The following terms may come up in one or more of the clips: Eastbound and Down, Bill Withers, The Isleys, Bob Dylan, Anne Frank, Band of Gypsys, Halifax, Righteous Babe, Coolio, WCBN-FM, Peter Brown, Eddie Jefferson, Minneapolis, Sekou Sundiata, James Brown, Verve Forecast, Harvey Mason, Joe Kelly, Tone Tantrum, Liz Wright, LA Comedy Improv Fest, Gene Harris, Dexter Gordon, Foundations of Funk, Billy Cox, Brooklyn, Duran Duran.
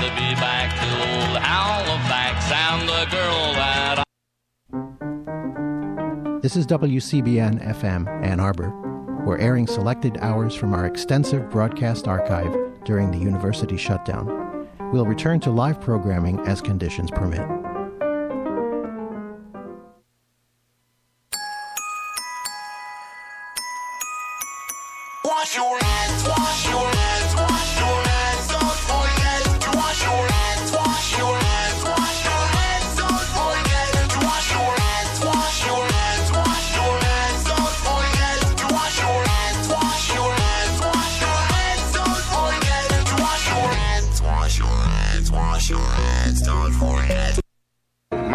to be back to old Halifax and the girl that I... This is WCBN-FM, Ann Arbor. We're airing selected hours from our extensive broadcast archive during the university shutdown. We'll return to live programming as conditions permit. Wash your hands, wash your hands.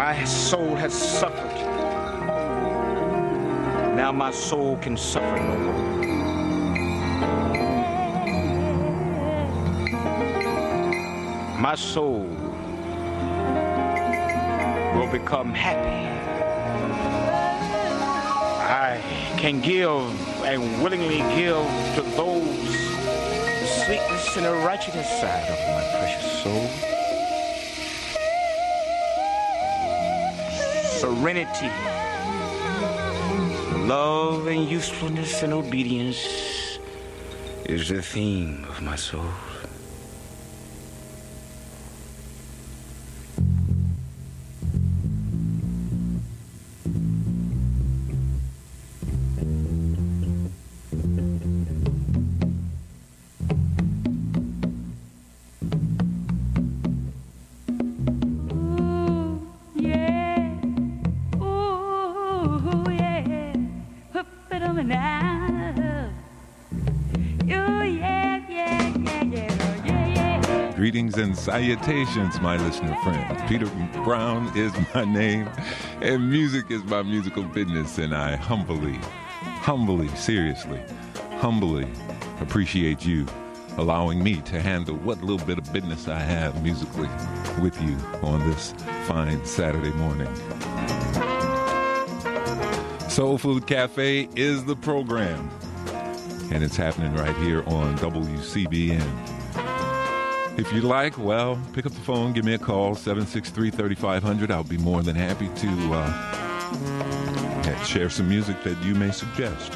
My soul has suffered. Now my soul can suffer no more. My soul will become happy. I can give and willingly give to those the sweetness and the righteousness side of my precious soul. Serenity, love and usefulness and obedience is the theme of my soul. And salutations, my listener friends. Peter Brown is my name, and music is my musical business, and I humbly appreciate you allowing me to handle what little bit of business I have musically with you on this fine Saturday morning. Soul Food Cafe is the program, and it's happening right here on WCBN. If you like, well, pick up the phone, give me a call, 763-3500. I'll be more than happy to share some music that you may suggest.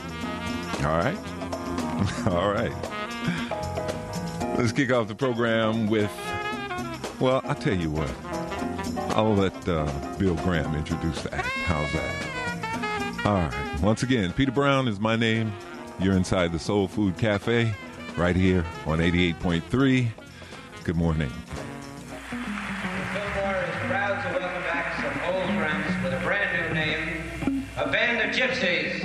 All right? All right. Let's kick off the program with, well, I'll tell you what. I'll let Bill Graham introduce the act. How's that? All right. Once again, Peter Brown is my name. You're inside the Soul Food Cafe right here on 88.3. Good morning. Fillmore is proud to welcome back some old friends with a brand new name, a band of gypsies.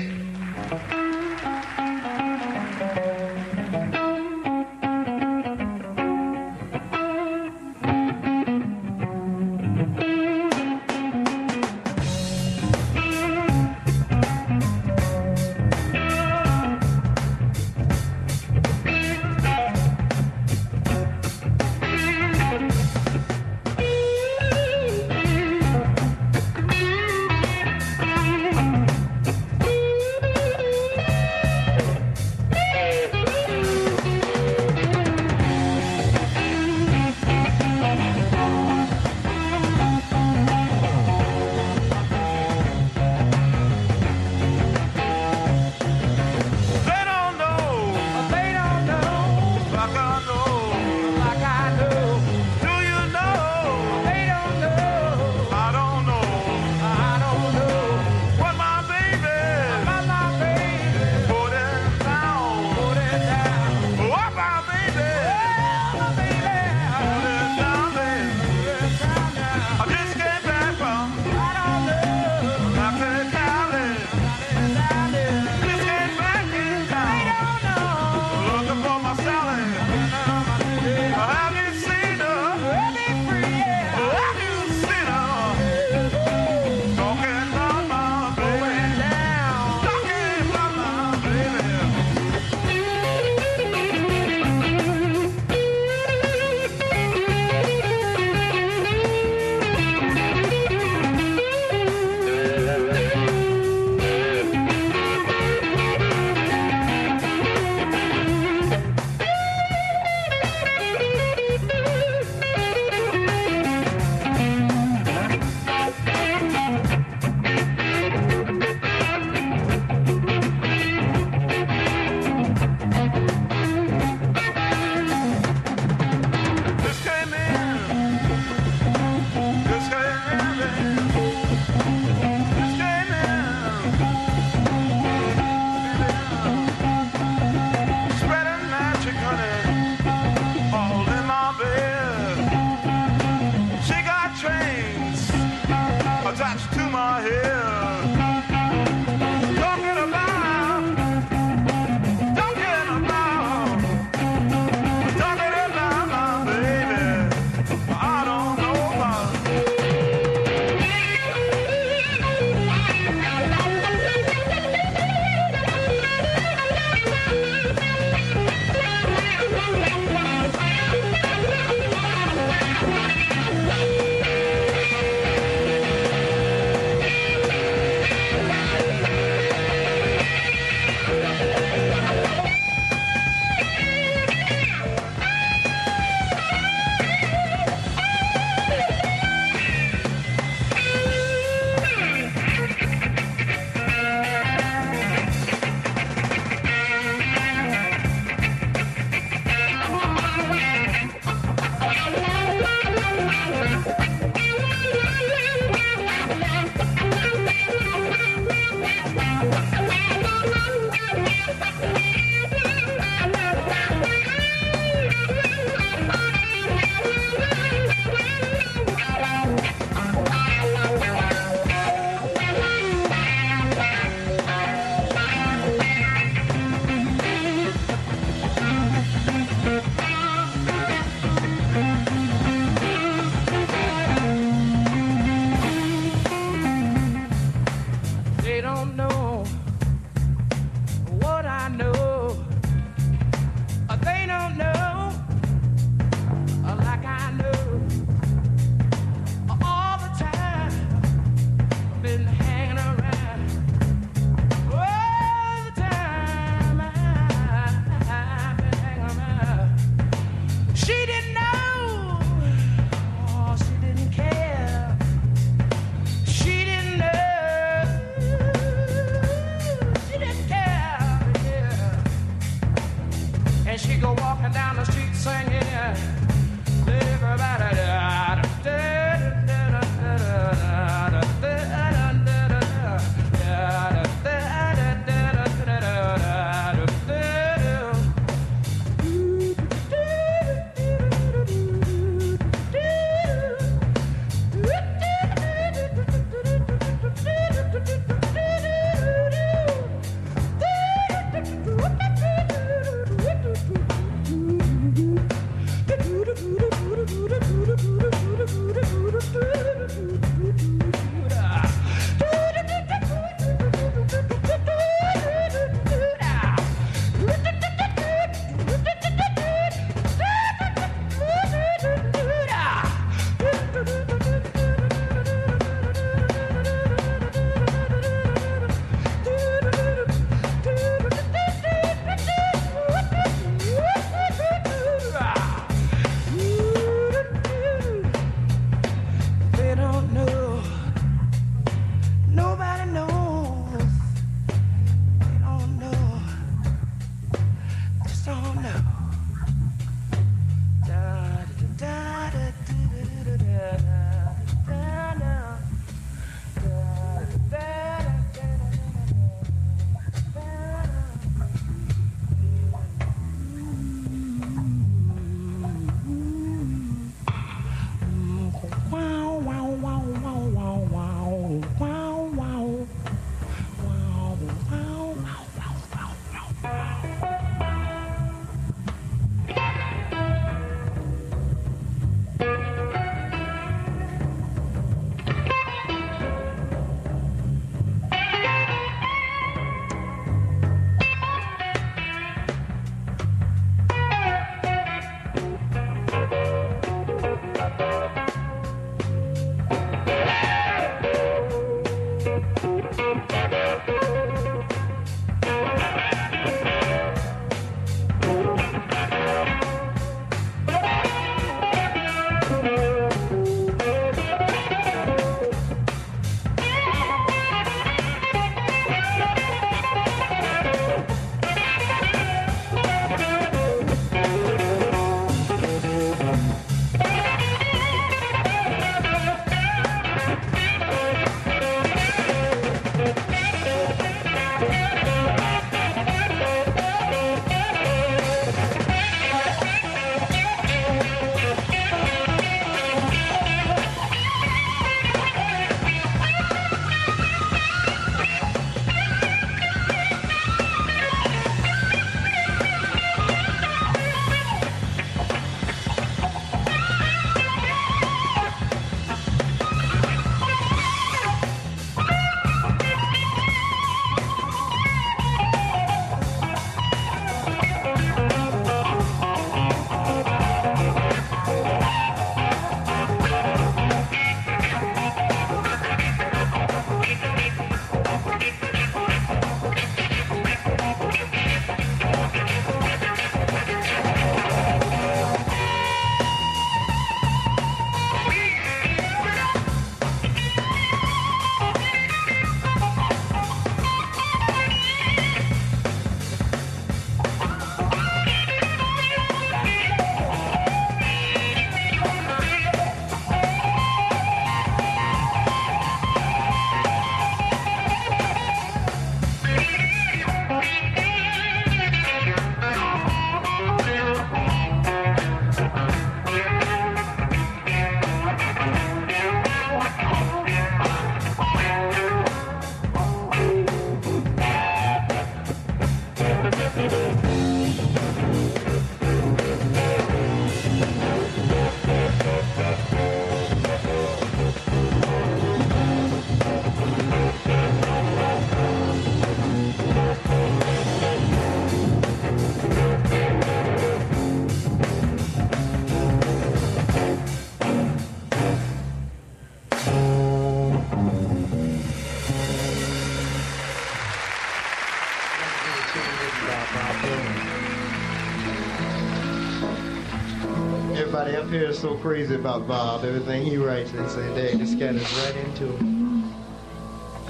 here is so crazy about Bob. Everything he writes, they say, they just get it right into him.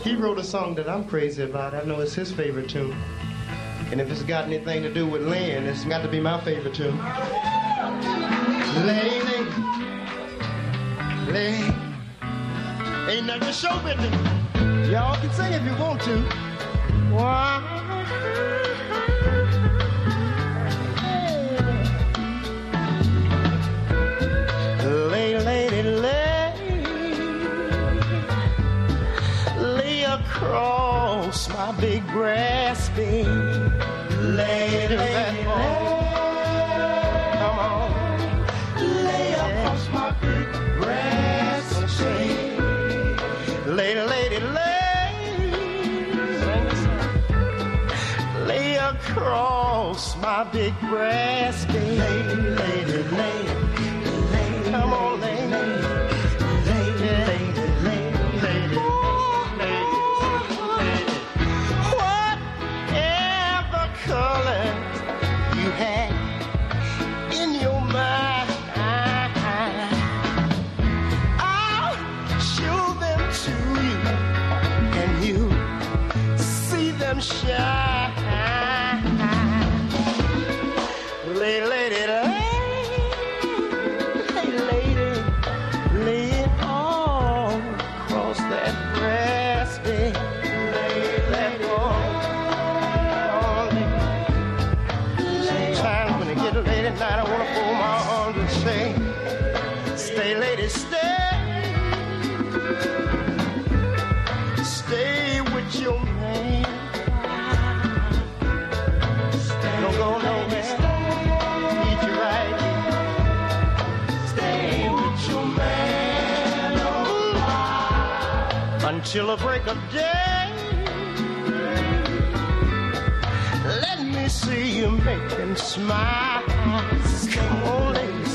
He wrote a song that I'm crazy about. I know it's his favorite tune. And if it's got anything to do with Lynn, it's got to be my favorite tune. Lady, lady, ain't nothing to show with me. Y'all can sing if you want to. Why? Across my big grass bed, lay back on. Come on, lay across my big grass bed, lady, lady, lay, lay across my big grass bed, lady, lady, lay, come on, lay, lady, lady. Till the break of day, let me see you make him smile. Come on, lady,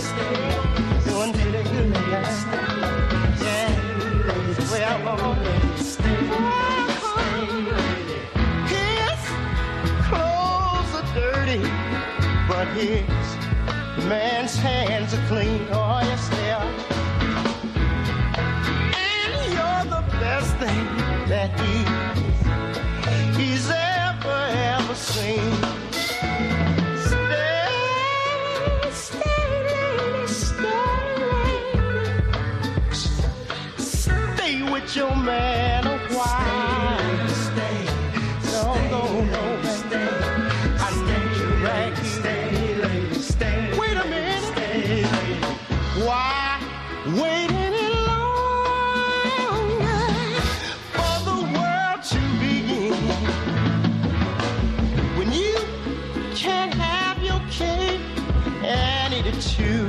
doing it good, yeah. Well, his clothes are dirty, but his man's hands are clean. Oh, yes, they are. Best thing that he's ever, ever seen. Stay, stay, lady, stay, stay with your man a while. Stay, stay, no, no, no, stay. I need you right here. Stay, lady, stay. Wait a minute. Stay, lady. Why wait any longer? You.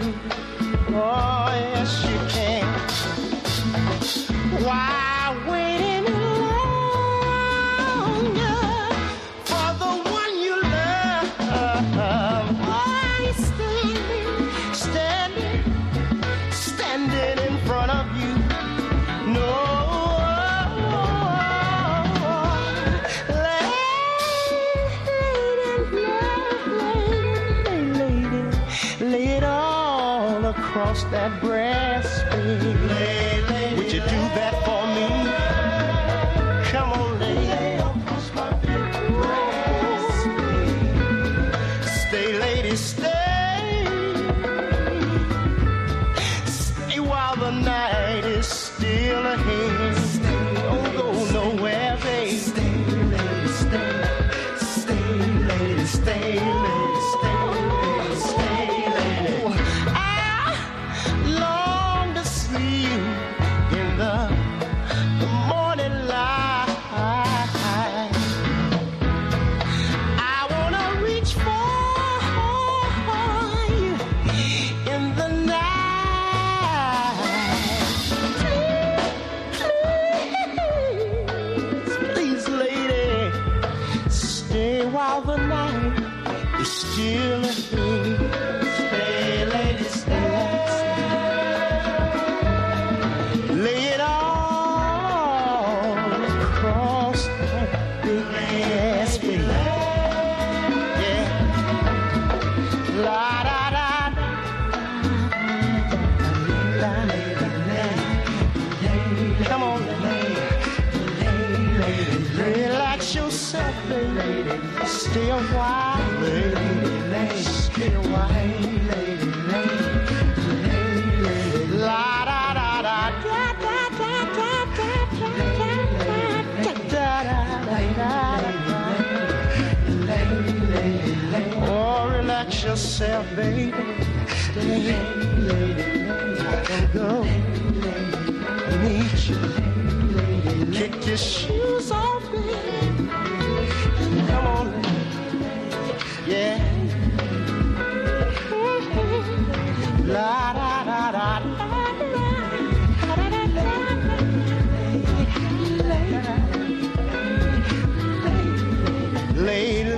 Oh, yes, you can. Why wait any longer for the one you love? Why standing, standing, standing in front of you? No, across that grass bed. Would you do that for me? Come on, lady. Across my big grass bed. Stay, lady, stay. Stay while the night is still ahead. Stay, don't go nowhere, babe. Stay, lady, stay. Stay, lady, stay, lady, stay. stay a while, lady, lady, stay a while, lady, lady, lady, la da da da da da da da da da da da da. Oh, relax yourself, baby. Stay, lady, go meet you. Kick your shoes off, baby. Come on, yeah. La da da da da. Later, later,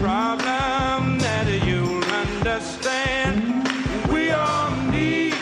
problem that you'll understand. We all need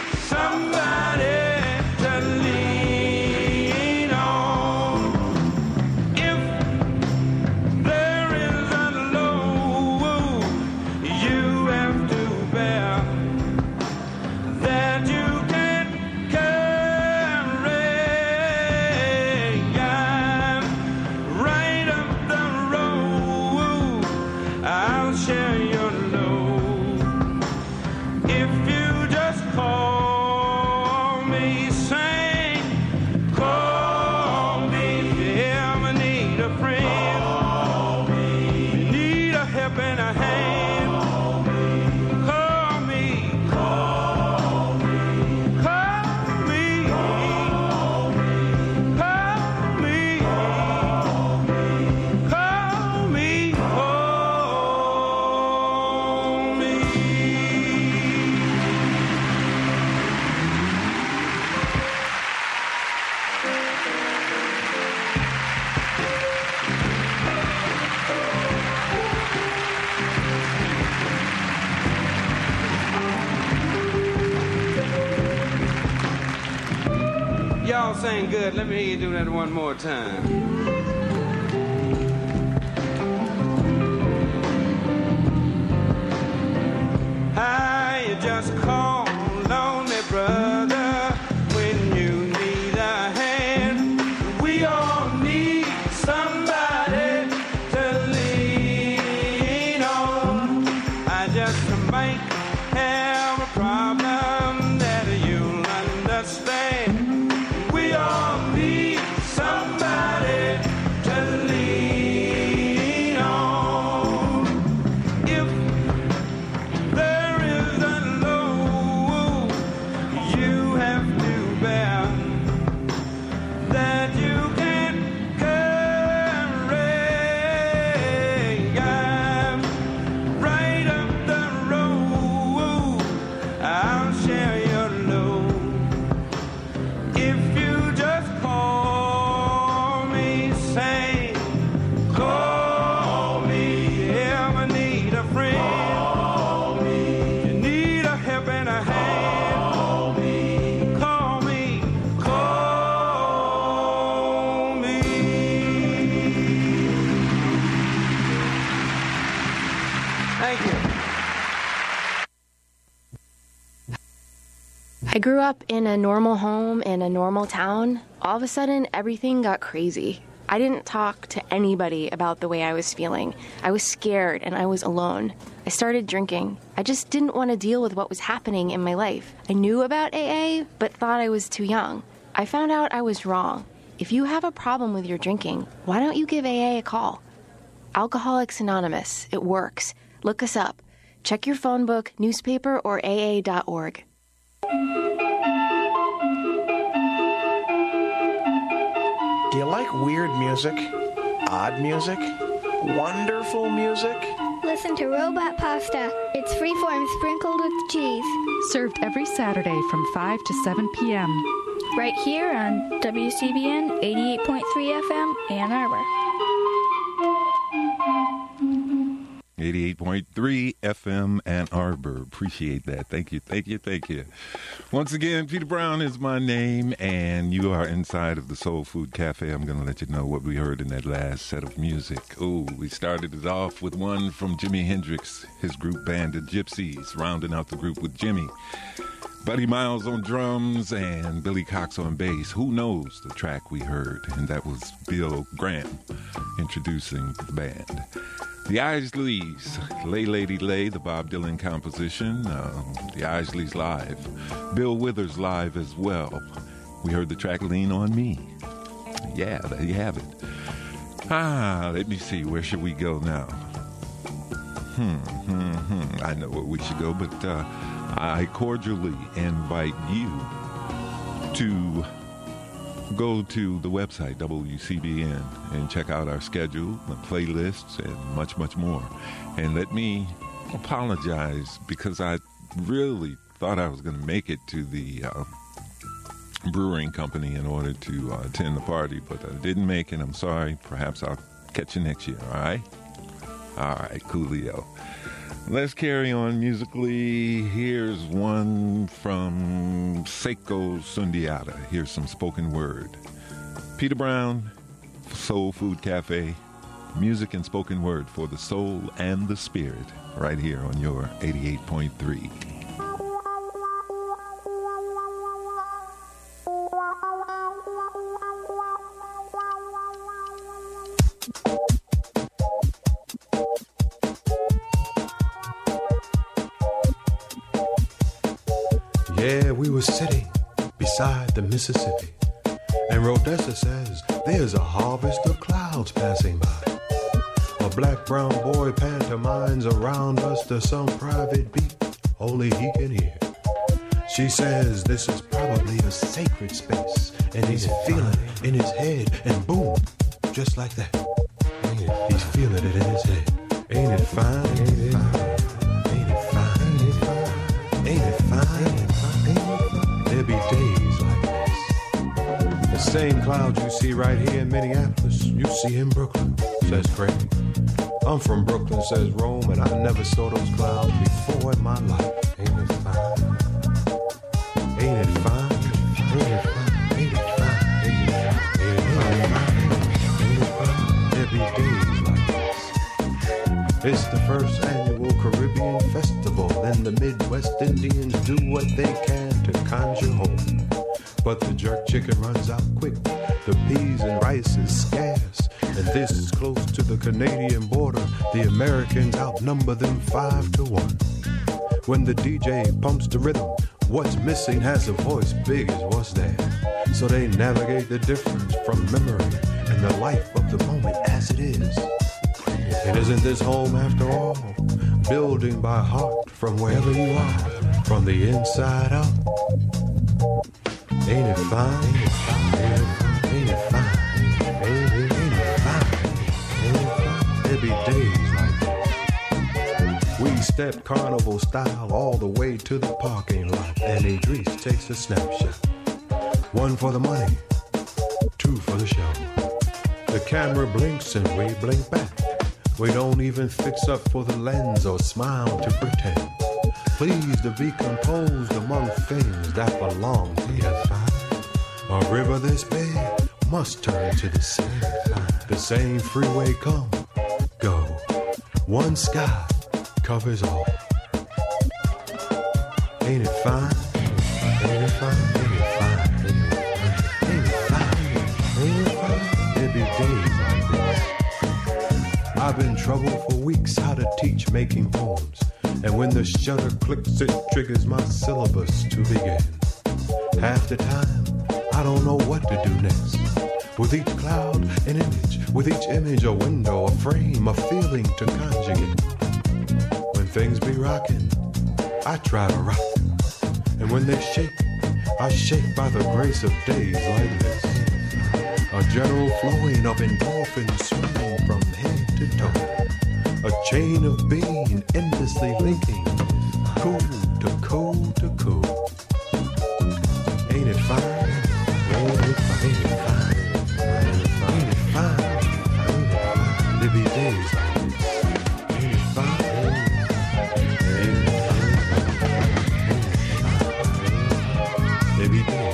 thing good. Let me hear you do that one more time. You just call lonely brother when you need a hand. We all need somebody to lean on. I just might have a problem that you'll understand. We all need somebody to lean on. If there I grew up in a normal home in a normal town. All of a sudden, everything got crazy. I didn't talk to anybody about the way I was feeling. I was scared and I was alone. I started drinking. I just didn't want to deal with what was happening in my life. I knew about AA, but thought I was too young. I found out I was wrong. If you have a problem with your drinking, why don't you give AA a call? Alcoholics Anonymous. It works. Look us up. Check your phone book, newspaper, or AA.org. Do you like weird music? Odd music? Wonderful music? Listen to Robot Pasta. It's freeform sprinkled with cheese. Served every Saturday from 5 to 7 p.m. Right here on WCBN 88.3 FM, Ann Arbor. 88.3 FM, Ann Arbor. Appreciate that. Thank you, thank you, thank you. Once again, Peter Brown is my name, and you are inside of the Soul Food Cafe. I'm going to let you know what we heard in that last set of music. Oh, we started it off with one from Jimi Hendrix, his group Band of Gypsys, rounding out the group with Jimmy. Buddy Miles on drums and Billy Cox on bass. Who knows the track we heard? And that was Bill Graham introducing the band. The Isleys, Lay Lady Lay, the Bob Dylan composition. The Isleys live. Bill Withers live as well. We heard the track Lean On Me. Yeah, there you have it. Let me see. Where should we go now? I know where we should go, but I cordially invite you to go to the website, WCBN, and check out our schedule, the playlists, and much, much more. And let me apologize because I really thought I was going to make it to the brewing company in order to attend the party, but I didn't make it. I'm sorry. Perhaps I'll catch you next year, all right? All right, Coolio. Let's carry on musically. Here's one from Sekou Sundiata. Here's some spoken word. Peter Brown, Soul Food Cafe, music and spoken word for the soul and the spirit, right here on your 88.3. The Mississippi, and Rodessa says there's a harvest of clouds passing by. A black-brown boy pantomimes around us to some private beat only he can hear. She says this is probably a sacred space, and he's feeling it in his head, and boom, just like that. He's feeling it in his head. Ain't it fine? Ain't it fine? Ain't it fine? Ain't it fine? Ain't it fine? Ain't it fine? There be days. The same clouds you see right here in Minneapolis, you see in Brooklyn, says Craig. I'm from Brooklyn, says Rome, and I never saw those clouds before in my life. Ain't it fine? Ain't it fine? Ain't it fine? Ain't it fine? It's the first annual Caribbean festival, and the Midwest Indians do what they can to conjure home. But the jerk chicken runs out quick, the peas and rice is scarce, and this is close to the Canadian border. The Americans outnumber them 5-1. When the DJ pumps the rhythm, what's missing has a voice big as what's there. So they navigate the difference from memory and the life of the moment as it is. And isn't this home after all? Building by heart from wherever you are, from the inside out. Ain't it fine? Ain't it fine? Ain't it fine? Ain't it fine? There be days like that. We step carnival style all the way to the parking lot, and Idris takes a snapshot. One for the money, two for the show. The camera blinks and we blink back. We don't even fix up for the lens or smile to pretend. Pleased to be composed among things that belong to your fine. A river this big must turn to the sea. The same freeway come, go. One sky covers all. Ain't it fine? Ain't it fine? Ain't it fine? Ain't it fine? Ain't it fine? There be days like this. I've been in trouble for weeks how to teach making poems. And when the shutter clicks, it triggers my syllabus to begin. Half the time, I don't know what to do next. With each cloud, an image. With each image, a window, a frame, a feeling to conjugate. When things be rocking, I try to rock. And when they shake, I shake by the grace of days like this. A general flowing of endorphins swinging from head to toe. A chain of being endlessly linking, cool to cool to cool. Ain't it fine? Ain't it fine? Ain't it fine? Ain't it fine? Ain't it fine? There be days like this. Ain't it fine? Ain't it fine? There be days like this.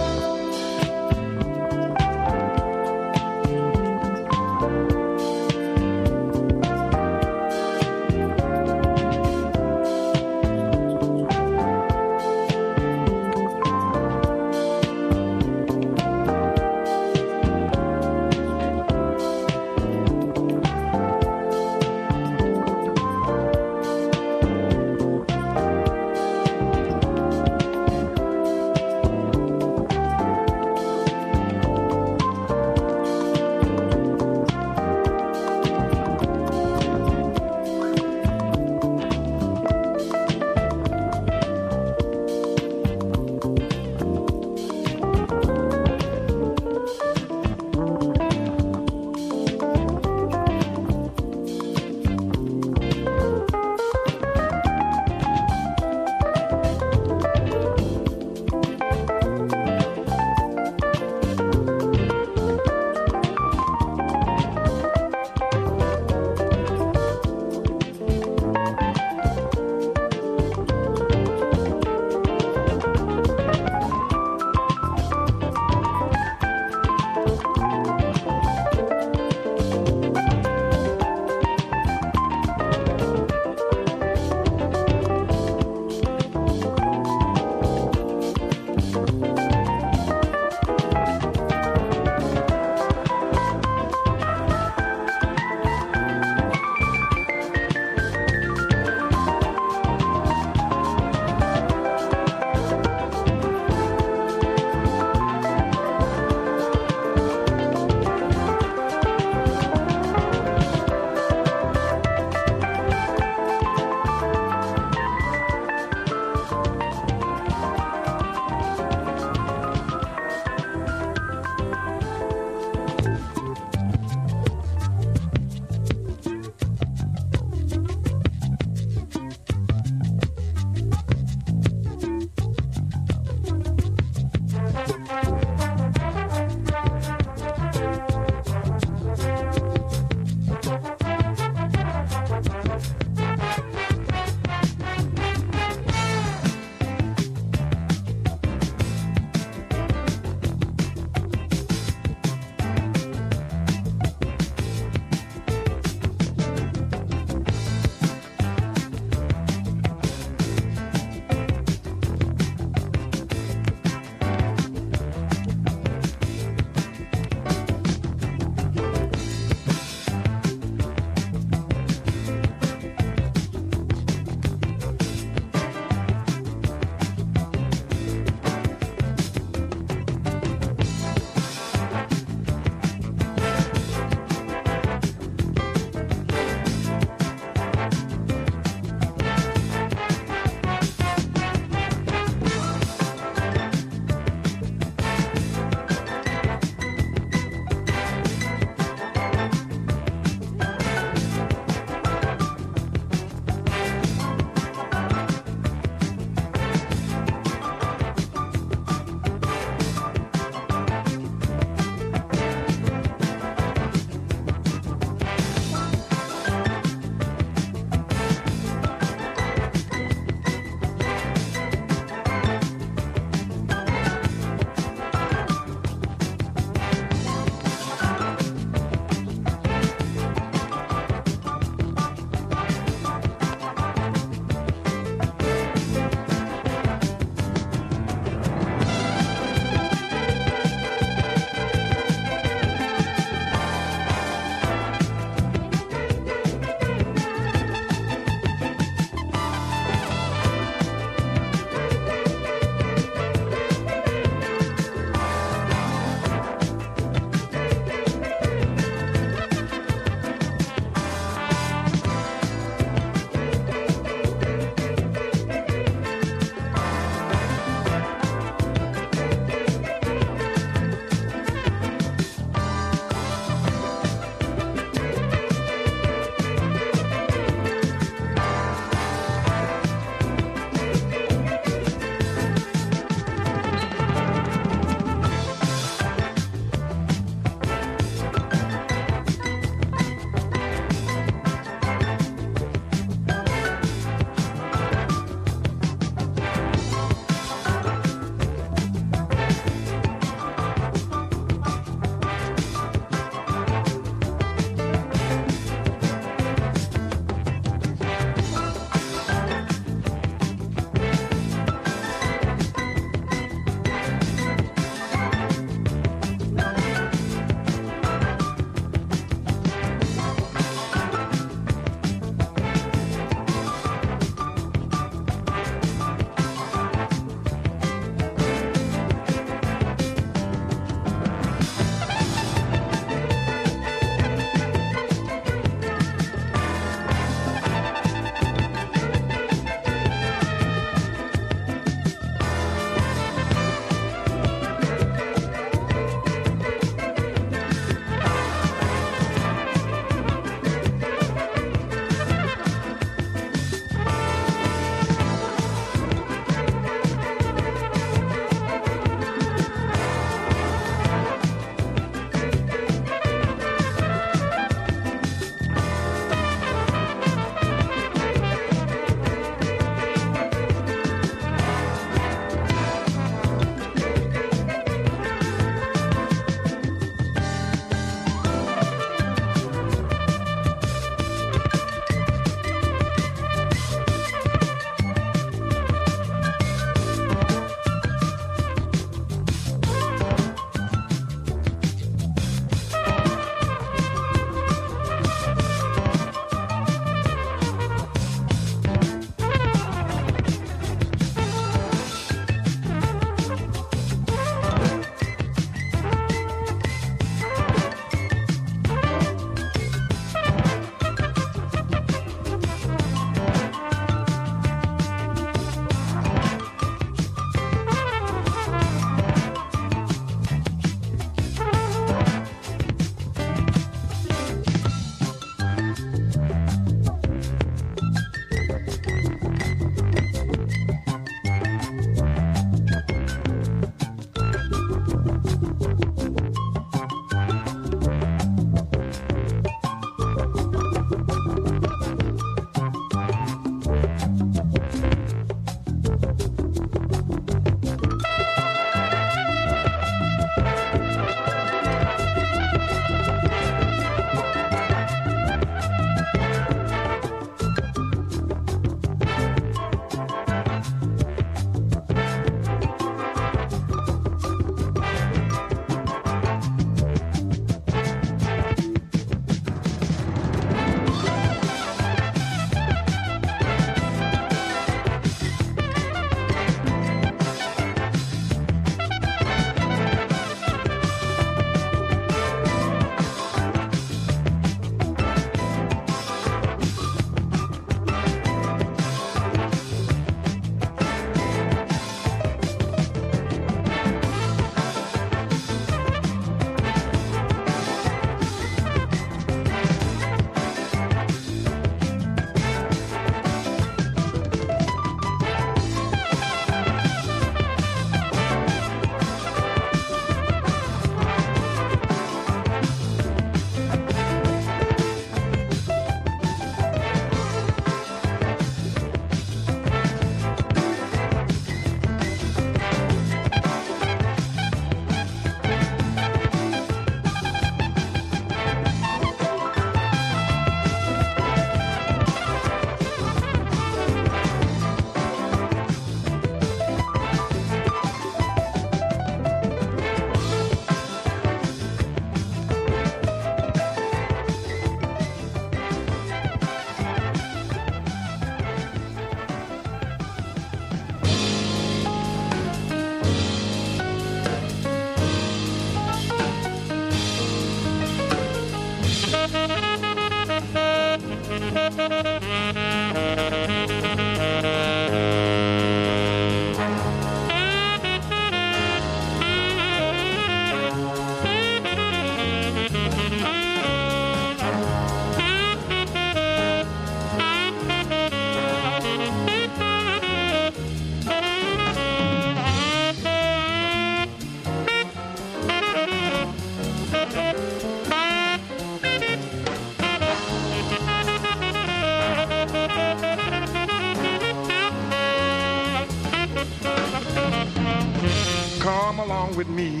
along with me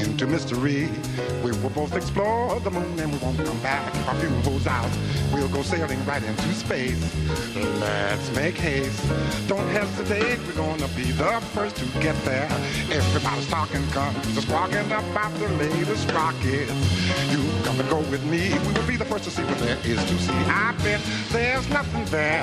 into mystery. We will both explore the moon and we won't come back. Our fuel's out. We'll go sailing right into space. Let's make haste. Don't hesitate. We're gonna be the first to get there. Everybody's talking guns, just walking about the latest rockets. You come and go with me. We will be the first to see what there is to see. I bet there's nothing there,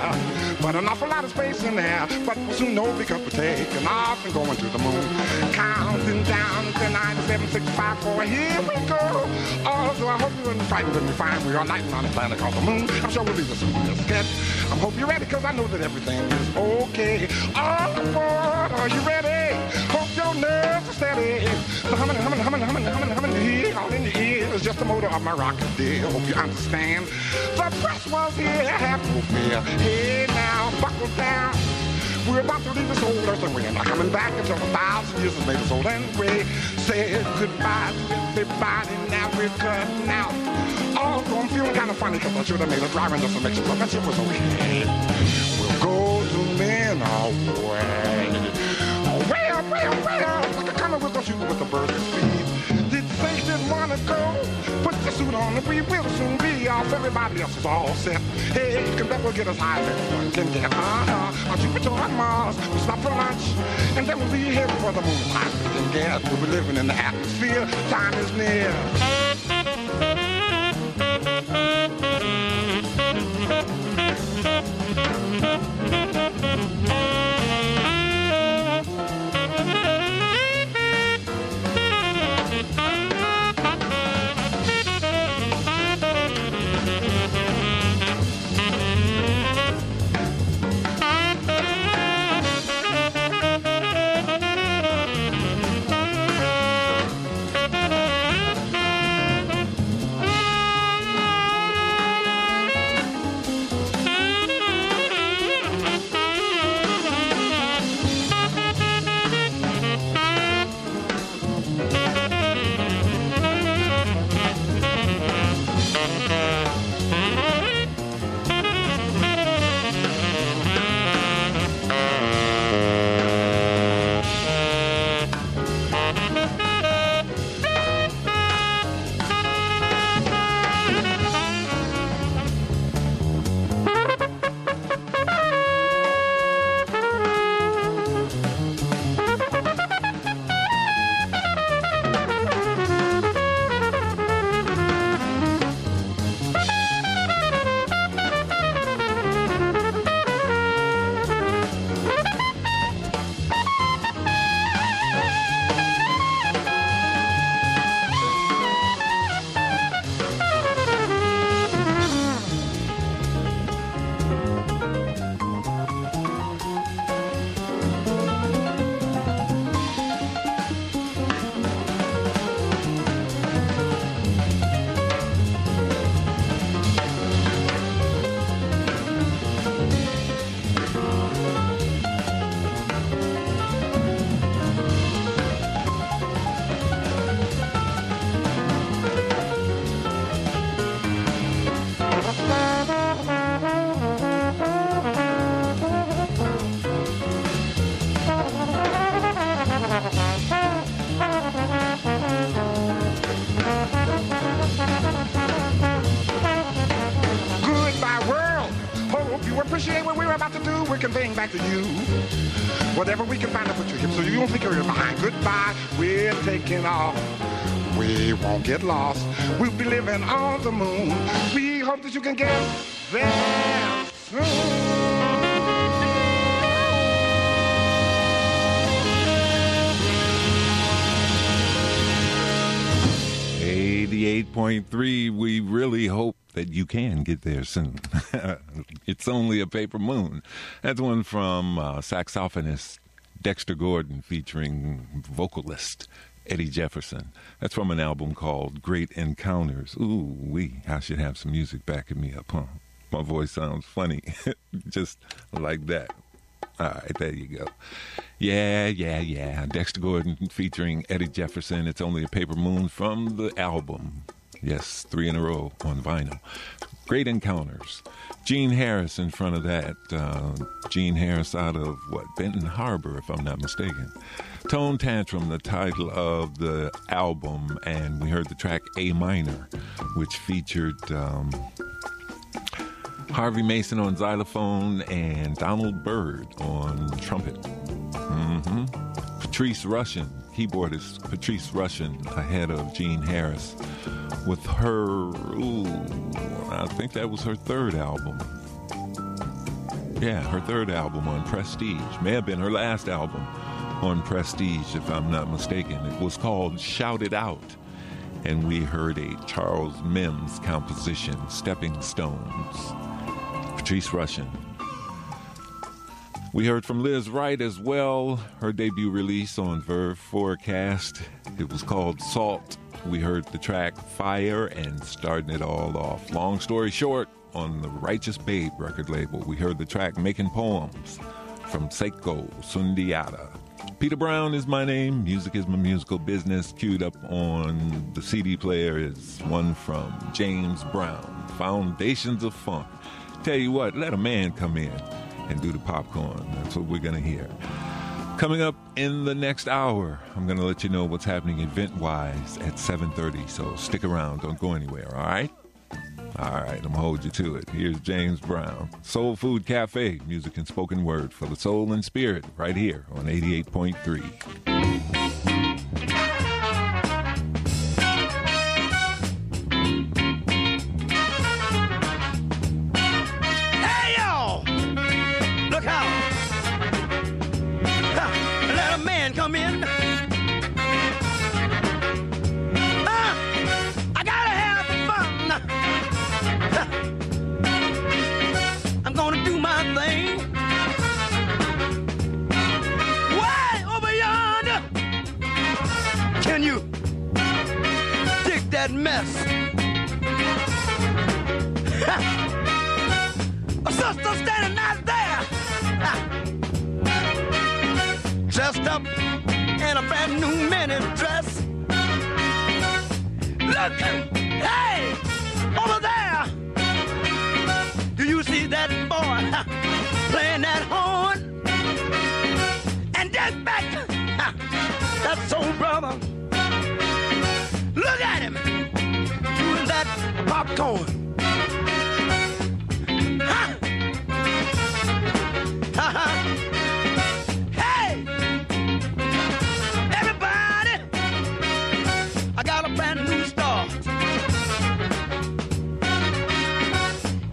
but an awful lot of space in there. But we'll soon know because we're taking off and going to the moon. Counting down to 9, 7, 6, 5, 4. Here we go. Although I hope you wouldn't frighten when you find we are nighting on a planet called the moon. I'm sure we'll be the soonest get. I hope you're ready, cause I know that everything is okay. All aboard, are you ready? Hope your nerves are steady. The humming, humming, humming, humming, humming, humming here, all in your ear is just the motor of my rocket, dear. Hope you understand. The press was here, have no fear. Hey now, buckle down. We're about to leave this old earth and we're not coming back until 1,000 years has made us old and gray. Said goodbye to everybody, now we're cutting out. Although I'm feeling kind of funny because I should have made a dry run just to make sure that shit was okay. We'll go to men away. Way up, way up, way up. Like a color with the shoe with the bird that feed. Did things didn't want to go. Put the suit on and we will soon be off. Everybody else is all set. Hey, cause that will get us high as everyone can get. On Jupiter and Mars, we'll stop for lunch, and then we'll be headed for the moon. High as we can get, we'll be living in the atmosphere. Time is near. To you, whatever we can find up with your hips, so you don't think you're behind. Goodbye, we're taking off. We won't get lost. We'll be living on the moon. We hope that you can get there soon. We really hope that you can get there soon. It's only a paper moon. That's one from saxophonist Dexter Gordon featuring vocalist Eddie Jefferson. That's from an album called Great Encounters. Ooh, wee, I should have some music backing me up, huh? My voice sounds funny, just like that. All right, there you go. Yeah. Dexter Gordon featuring Eddie Jefferson. It's only a paper moon from the album Yes, 3 in a row on vinyl. Great Encounters. Gene Harris in front of that. Gene Harris out of, Benton Harbor, if I'm not mistaken. Tone Tantrum, the title of the album, and we heard the track A Minor, which featured Harvey Mason on xylophone and Donald Byrd on trumpet. Mm-hmm. Patrice Rushen, keyboardist Patrice Rushen, ahead of Gene Harris with her, I think that was her third album. Yeah, her third album on Prestige. May have been her last album on Prestige, if I'm not mistaken. It was called Shout It Out. And we heard a Charles Mims composition, Stepping Stones. Patrice Rushen. We heard from Liz Wright as well, her debut release on Verve Forecast. It was called Salt. We heard the track Fire and starting it all off. Long Story Short on the Righteous Babe record label. We heard the track Making Poems from Sekou Sundiata. Peter Brown is my name. Music is my musical business. Queued up on the CD player is one from James Brown, Foundations of Funk. Tell you what, let a man come in and do the popcorn. That's what we're going to hear. Coming up in the next hour, I'm going to let you know what's happening event-wise at 7:30. So stick around. Don't go anywhere, all right? All right, I'm going to hold you to it. Here's James Brown. Soul Food Cafe, music and spoken word for the soul and spirit, right here on 88.3. Mess. Ha. A sister standing out there, ha, dressed up in a brand new mini dress. Look, hey, over there, do you see that boy, ha, playing that horn? And that back, ha, that's old brother. Look at him doing that popcorn. Ha! Ha ha! Hey! Everybody! I got a brand new start.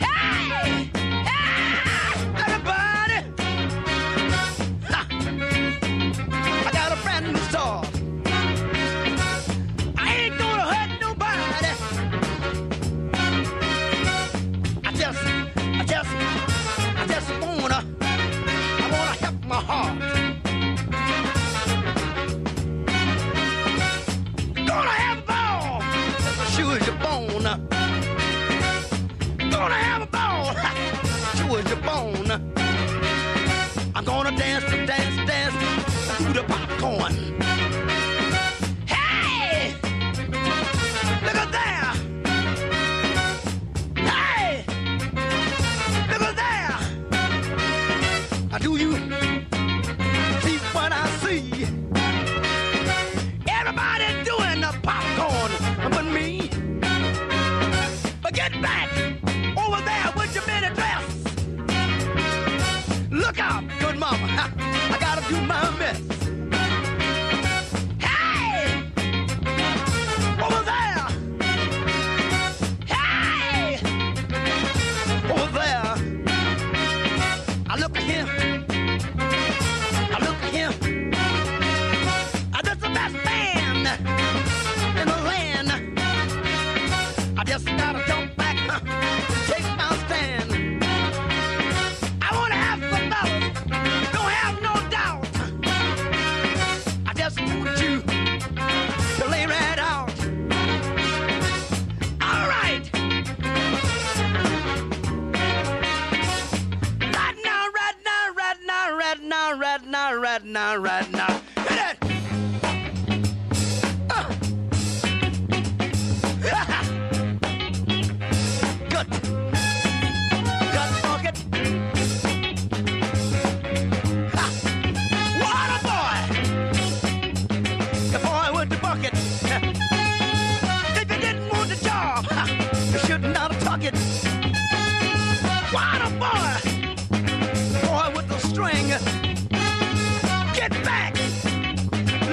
Hey! Hey! Everybody! Ha! I got a brand new start. I'm gonna dance, dance, dance through the popcorn. Hey! Look at there! Hey! Look at there! Do you see what I see? Everybody doing the popcorn but me. But get back over there with your mini dress. Look out, good mama, I gotta do my best. Hey! Over there! Hey! Over there! I look at him. I look at him. That's the best man in the land. I just gotta jump back, take my stand. Right now. Hit it! bucket. What a boy! Boy with the string. Get back!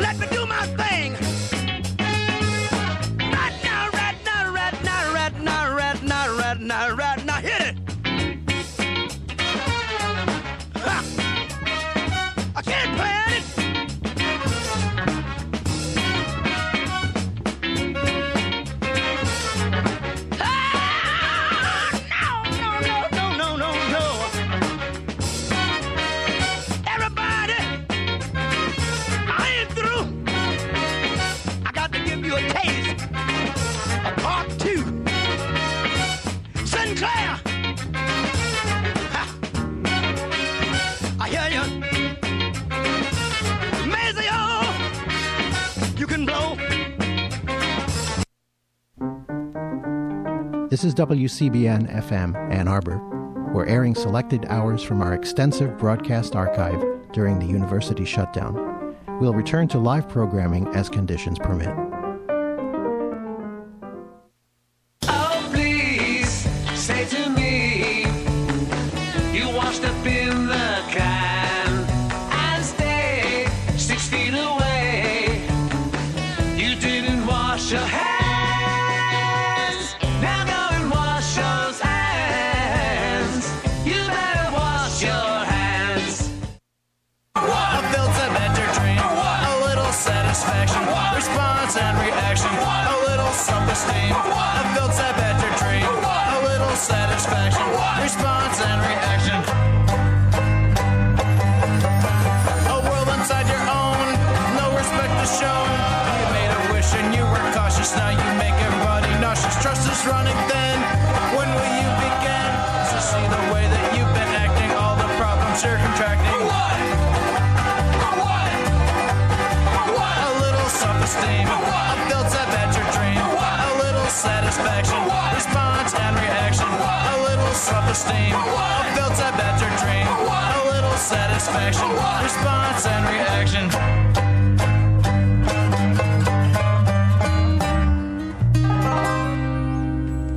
Let me do my thing! Right now, right now, right now, right now, right now, right now, right now, hit it! Ha! I can't play it! This is WCBN-FM, Ann Arbor. We're airing selected hours from our extensive broadcast archive during the university shutdown. We'll return to live programming as conditions permit. Self-esteem, I built a better dream, a little satisfaction, response and reaction.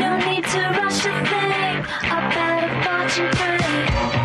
No need to rush a thing, I'll bet a fortune for you.